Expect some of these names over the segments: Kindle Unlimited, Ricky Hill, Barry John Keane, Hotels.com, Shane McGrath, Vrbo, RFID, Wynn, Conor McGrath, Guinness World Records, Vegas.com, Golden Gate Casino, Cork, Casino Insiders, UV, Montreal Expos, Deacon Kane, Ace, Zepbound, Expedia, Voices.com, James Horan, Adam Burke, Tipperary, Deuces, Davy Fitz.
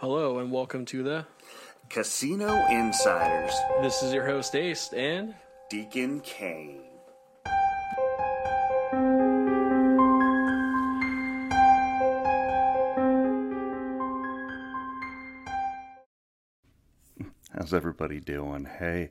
Hello, and welcome to the Casino Insiders. This is your host, Ace, and Deacon Kane. How's everybody doing? Hey,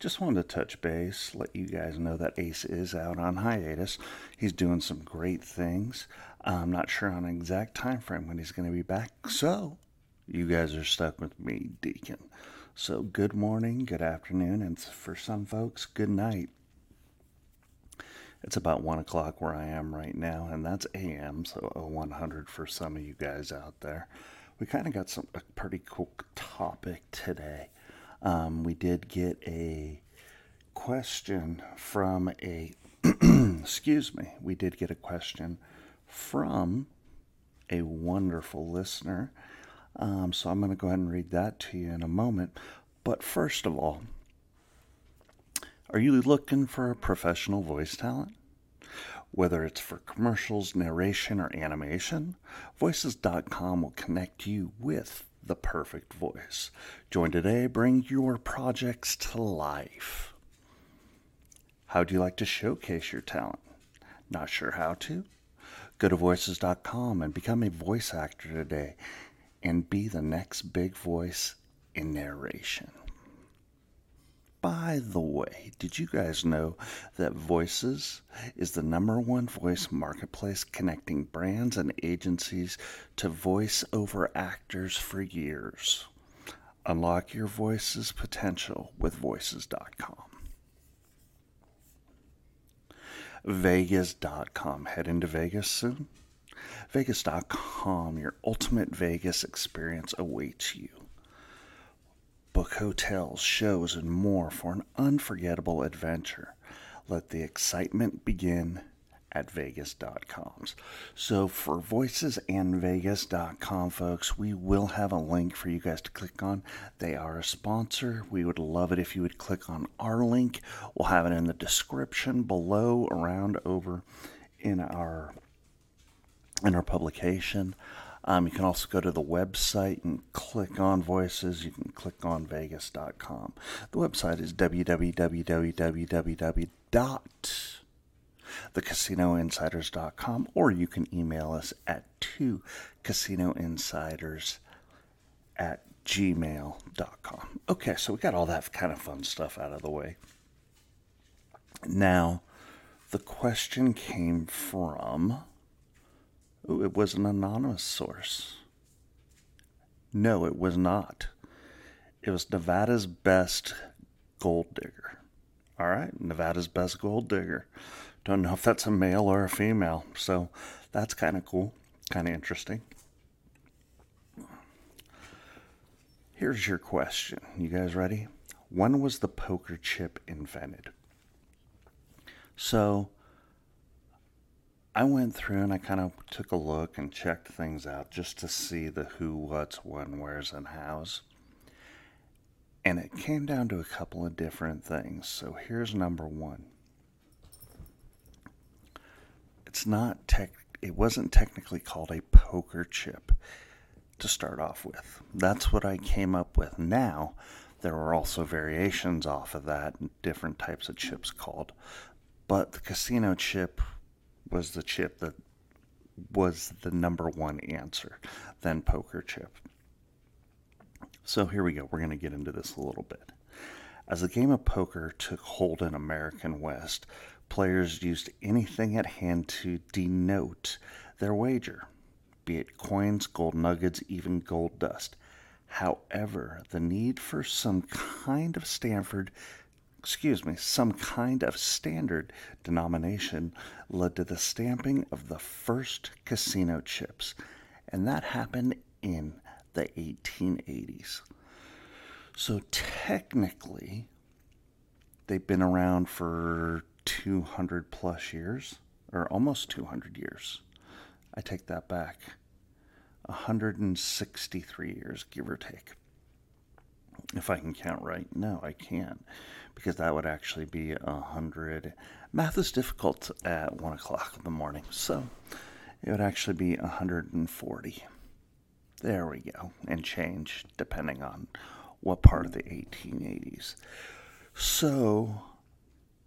just wanted to touch base, let you guys know that Ace is out on hiatus. He's doing some great things. I'm not sure on an exact time frame when he's going to be back, so you guys are stuck with me, Deacon. So good morning, good afternoon, and for some folks, good night. It's about 1 o'clock where I am right now, and that's a.m., so 0100 for some of you guys out there. We kind of got a pretty cool topic today. We did get a question from a wonderful listener. So I'm going to go ahead and read that to you in a moment. But first of all, are you looking for a professional voice talent? Whether it's for commercials, narration, or animation, Voices.com will connect you with the perfect voice. Join today, bring your projects to life. How would you like to showcase your talent? Not sure how to? Go to Voices.com and become a voice actor today and be the next big voice in narration. By the way, did you guys know that Voices is the #1 voice marketplace connecting brands and agencies to voice-over actors for years? Unlock your voice's potential with Voices.com. Vegas.com. Heading to Vegas soon? Vegas.com. Your ultimate Vegas experience awaits you. Book hotels, shows, and more for an unforgettable adventure. Let the excitement begin at Vegas.com. So for Voices and Vegas.com, folks, we will have a link for you guys to click on. They are a sponsor. We would love it if you would click on our link. We'll have it in the description below, around, over in our publication. You can also go to the website and click on Voices. You can click on Vegas.com. The website is www.thecasinoinsiders.com, or you can email us at 2casinoinsiders@gmail.com. Okay, so we got all that kind of fun stuff out of the way. Now, the question came from... Ooh, it was an anonymous source. No, it was not. It was Nevada's best gold digger. All right, Nevada's best gold digger. Don't know if that's a male or a female, so that's kind of cool, kind of interesting. Here's your question. You guys ready? When was the poker chip invented? So I went through and I kind of took a look and checked things out just to see the who, what's, when, where's, and how's. And it came down to a couple of different things. So here's #1. It wasn't technically called a poker chip to start off with. That's what I came up with. Now, there were also variations off of that and different types of chips called. But the casino chip was the chip that was the #1 answer, then poker chip. So here we go. We're going to get into this a little bit. As the game of poker took hold in American West, players used anything at hand to denote their wager, be it coins, gold nuggets, even gold dust. However, the need for some kind of standard denomination led to the stamping of the first casino chips, and that happened in the 1880s. So technically, they've been around for 200 plus years, or almost 200 years. I take that back. 163 years, give or take. If I can count right. No, I can't, because that would actually be 100. Math is difficult at 1 o'clock in the morning, so it would actually be 140. There we go. And change depending on what part of the 1880s. So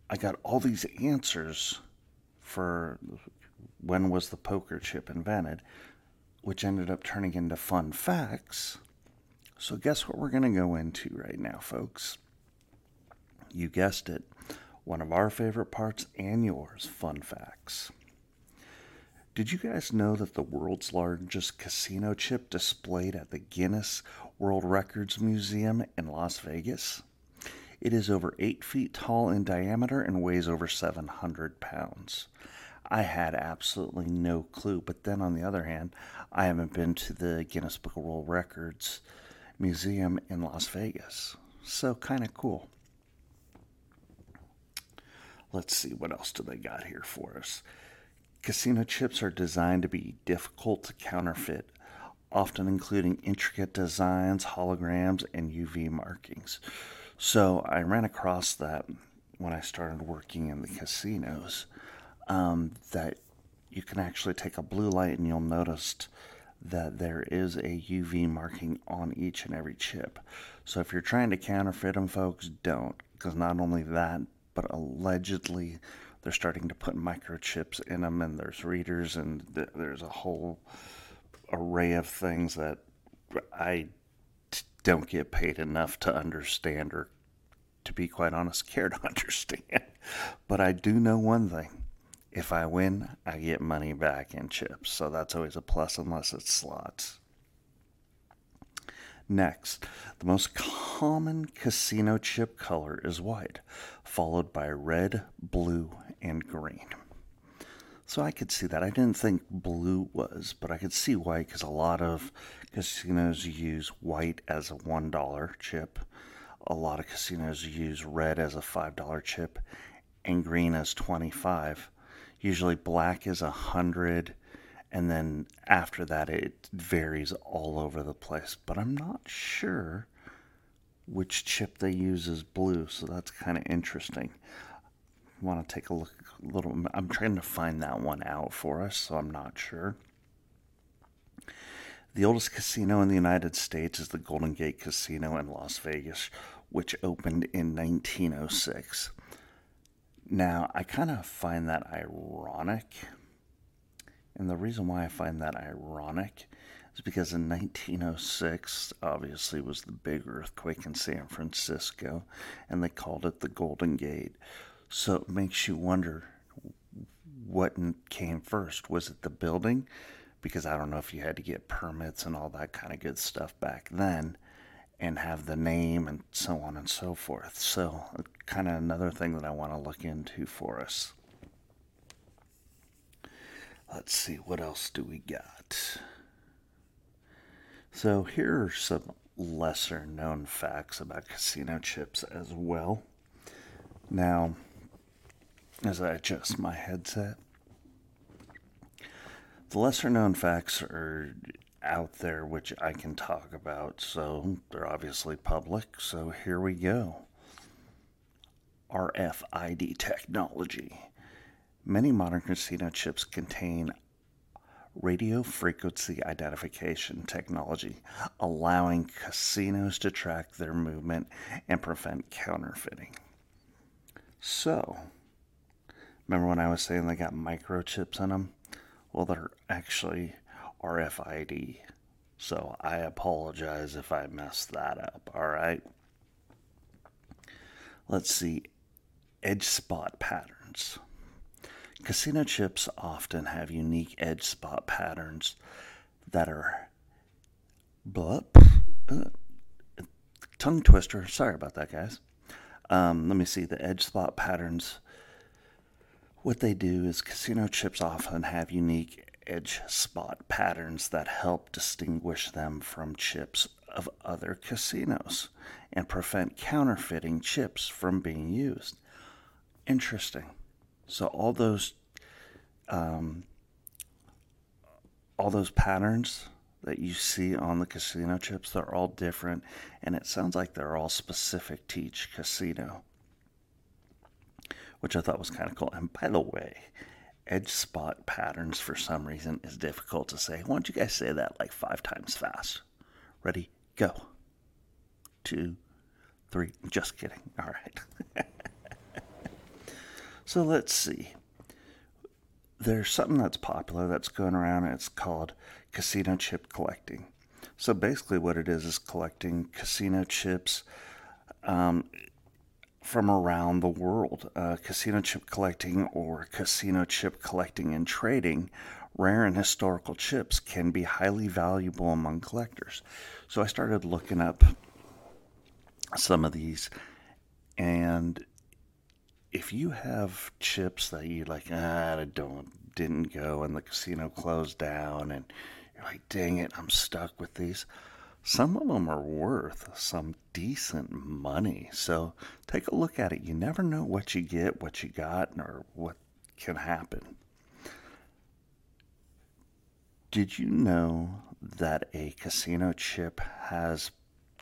I got all these answers for when was the poker chip invented, which ended up turning into fun facts. So guess what we're going to go into right now, folks? You guessed it. One of our favorite parts and yours, fun facts. Did you guys know that the world's largest casino chip displayed at the Guinness World Records Museum in Las Vegas? It is over 8 feet tall in diameter and weighs over 700 pounds. I had absolutely no clue, but then on the other hand, I haven't been to the Guinness Book of World Records Museum in Las Vegas. So kind of cool. Let's see, what else do they got here for us? Casino chips are designed to be difficult to counterfeit, often including intricate designs, holograms, and UV markings. So I ran across that when I started working in the casinos, that you can actually take a blue light and you'll notice that there is a UV marking on each and every chip. So if you're trying to counterfeit them, folks, don't. Because not only that, but allegedly they're starting to put microchips in them, and there's readers, and there's a whole array of things that I don't get paid enough to understand, or to be quite honest, care to understand. But I do know one thing. If I win, I get money back in chips. So that's always a plus, unless it's slots. Next, the most common casino chip color is white, followed by red, blue, and green. So I could see that. I didn't think blue was, but I could see white because a lot of casinos use white as a $1 chip. A lot of casinos use red as a $5 chip and green as 25. Usually black is 100. And then after that, it varies all over the place. But I'm not sure which chip they use is blue, so that's kind of interesting. I want to take a look a little. I'm trying to find that one out for us, so I'm not sure. The oldest casino in the United States is the Golden Gate Casino in Las Vegas, which opened in 1906. Now, I kind of find that ironic. And the reason why I find that ironic is because in 1906, obviously, was the big earthquake in San Francisco, and they called it the Golden Gate. So it makes you wonder what came first. Was it the building? Because I don't know if you had to get permits and all that kind of good stuff back then, and have the name and so on and so forth. So kind of another thing that I want to look into for us. Let's see, what else do we got? So here are some lesser known facts about casino chips as well. Now, as I adjust my headset, the lesser known facts are out there, which I can talk about, so they're obviously public, so here we go. RFID technology. Many modern casino chips contain radio frequency identification technology, allowing casinos to track their movement and prevent counterfeiting. So, remember when I was saying they got microchips in them? Well, they're actually RFID. So I apologize if I messed that up, all right? Let's see, edge spot patterns. Casino chips often have unique edge spot patterns that are tongue twister. Sorry about that, guys. Let me see the edge spot patterns. What they do is casino chips often have unique edge spot patterns that help distinguish them from chips of other casinos and prevent counterfeiting chips from being used. Interesting. So all those patterns that you see on the casino chips, they're all different, and it sounds like they're all specific to each casino, which I thought was kind of cool. And by the way, edge spot patterns for some reason is difficult to say. Why don't you guys say that like 5 times fast? Ready, go. 2, 3. Just kidding. All right. So let's see. There's something that's popular that's going around, and it's called casino chip collecting. So basically what it is collecting casino chips from around the world. Casino chip collecting or casino chip collecting and trading, rare and historical chips can be highly valuable among collectors. So I started looking up some of these, and if you have chips that you like, didn't go and the casino closed down and you're like, dang it, I'm stuck with these. Some of them are worth some decent money. So take a look at it. You never know what you get, what you got, or what can happen. Did you know that a casino chip has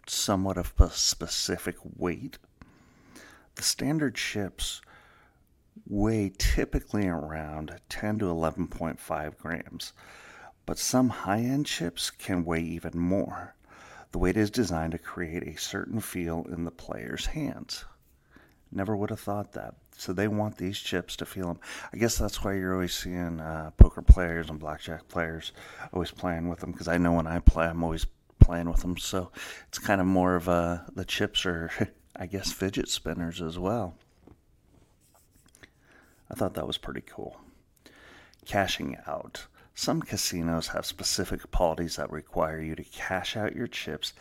somewhat of a specific weight? The standard chips weigh typically around 10 to 11.5 grams, but some high-end chips can weigh even more. The weight is designed to create a certain feel in the player's hands. Never would have thought that. So they want these chips to feel them. I guess that's why you're always seeing poker players and blackjack players always playing with them, because I know when I play, I'm always playing with them. So it's kind of more of a, the chips are... I guess fidget spinners as well. I thought that was pretty cool. Cashing out. Some casinos have specific policies that require you to cash out your chips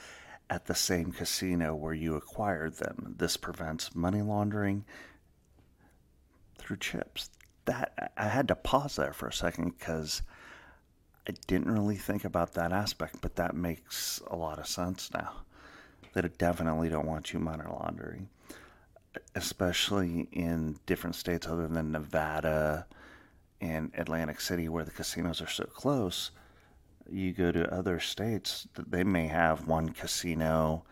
at the same casino where you acquired them. This prevents money laundering through chips. That I had to pause there for a second because I didn't really think about that aspect, but that makes a lot of sense now. That definitely don't want you money laundering, especially in different states other than Nevada and Atlantic City where the casinos are so close. You go to other states, they may have one casino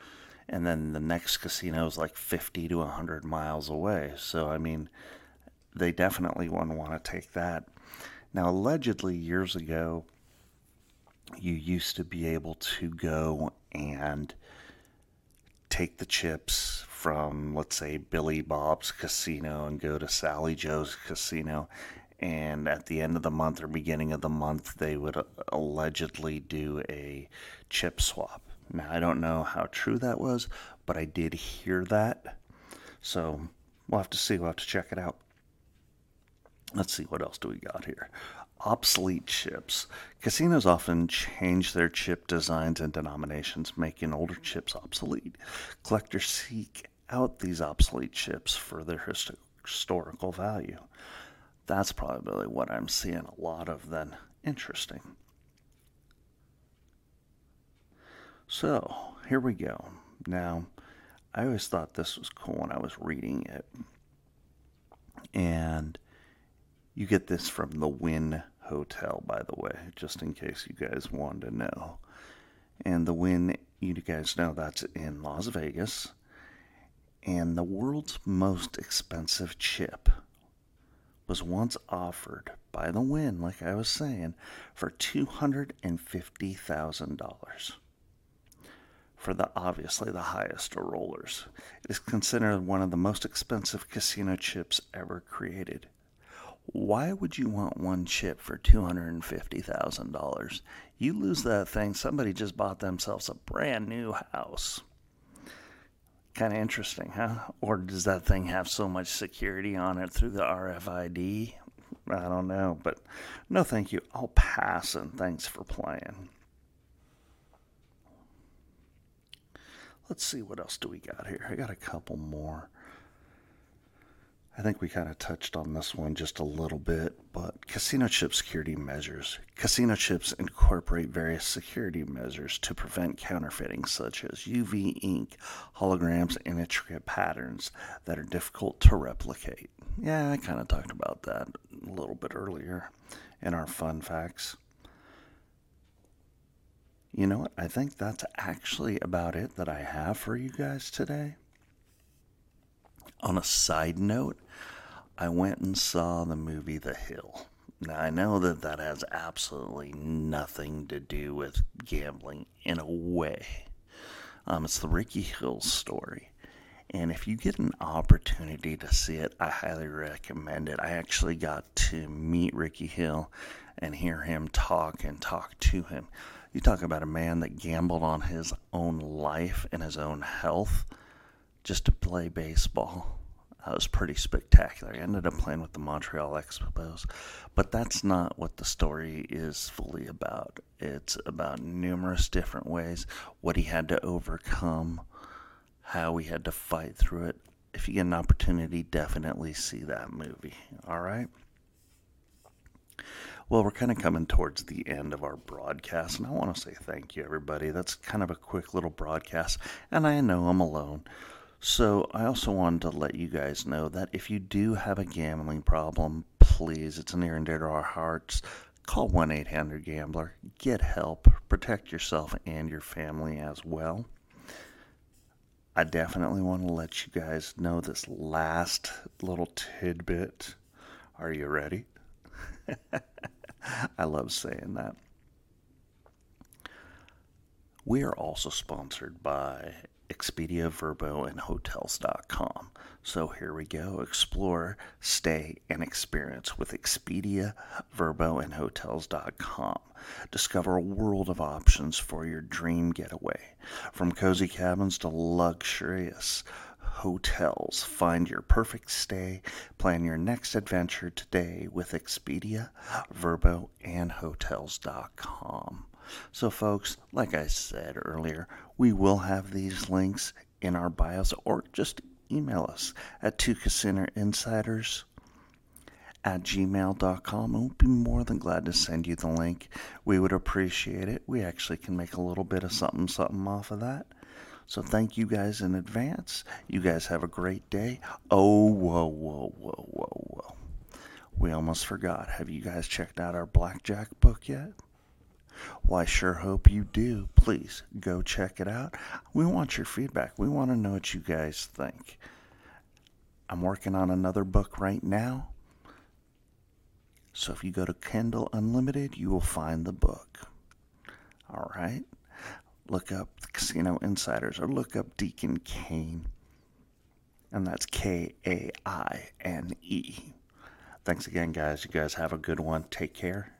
and then the next casino is like 50 to 100 miles away. So, I mean, they definitely wouldn't want to take that. Now, allegedly years ago, you used to be able to go and take the chips from, let's say, Billy Bob's casino and go to Sally Joe's casino. And at the end of the month or beginning of the month, they would allegedly do a chip swap. Now, I don't know how true that was, but I did hear that. So we'll have to see. We'll have to check it out. Let's see, what else do we got here? Obsolete chips. Casinos often change their chip designs and denominations, making older chips obsolete. Collectors seek out these obsolete chips for their historical value. That's probably what I'm seeing a lot of then. Interesting. So, here we go. Now, I always thought this was cool when I was reading it. And you get this from the Wynn Hotel, by the way, just in case you guys wanted to know. And the Wynn, you guys know that's in Las Vegas. And the world's most expensive chip was once offered by the Wynn, like I was saying, for $250,000. For the obviously the highest of rollers. It is considered one of the most expensive casino chips ever created. Why would you want one chip for $250,000? You lose that thing, somebody just bought themselves a brand new house. Kind of interesting, huh? Or does that thing have so much security on it through the RFID? I don't know, but no thank you. I'll pass and thanks for playing. Let's see, what else do we got here? I got a couple more. I think we kind of touched on this one just a little bit, but casino chip security measures. Casino chips incorporate various security measures to prevent counterfeiting, such as UV ink, holograms, and intricate patterns that are difficult to replicate. Yeah, I kind of talked about that a little bit earlier in our fun facts. You know what? I think that's actually about it that I have for you guys today. On a side note, I went and saw the movie The Hill. I know that that has absolutely nothing to do with gambling in a way. It's the Ricky Hill story. And if you get an opportunity to see it, I highly recommend it. I actually got to meet Ricky Hill and hear him talk and talk to him. You talk about a man that gambled on his own life and his own health just to play baseball. It was pretty spectacular. I ended up playing with the Montreal Expos, but that's not what the story is fully about. It's about numerous different ways, what he had to overcome, how he had to fight through it. If you get an opportunity, definitely see that movie, all right? Well, we're kind of coming towards the end of our broadcast, and I want to say thank you, everybody. That's kind of a quick little broadcast, and I know I'm alone. So I also wanted to let you guys know that if you do have a gambling problem, please, it's near and dear to our hearts, call 1-800-GAMBLER, get help, protect yourself and your family as well. I definitely want to let you guys know this last little tidbit. Are you ready? I love saying that. We are also sponsored by Expedia, Vrbo, and Hotels.com. So here we go. Explore, stay, and experience with Expedia, Vrbo, and Hotels.com. Discover a world of options for your dream getaway. From cozy cabins to luxurious hotels, find your perfect stay. Plan your next adventure today with Expedia, Vrbo, and Hotels.com. So folks, like I said earlier, we will have these links in our bios, or just email us at casinoinsiders@gmail.com. We'll be more than glad to send you the link. We would appreciate it. We actually can make a little bit of something off of that. So thank you guys in advance. You guys have a great day. Oh, whoa. We almost forgot. Have you guys checked out our blackjack book yet? Well, I sure hope you do. Please go check it out. We want your feedback. We want to know what you guys think. I'm working on another book right now. So if you go to Kindle Unlimited, you will find the book. All right. Look up the Casino Insiders, or look up Deacon Kane. And that's Kaine. Thanks again, guys. You guys have a good one. Take care.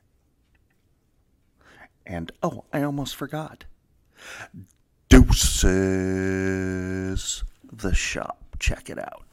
And, oh, I almost forgot. Deuces, the shop. Check it out.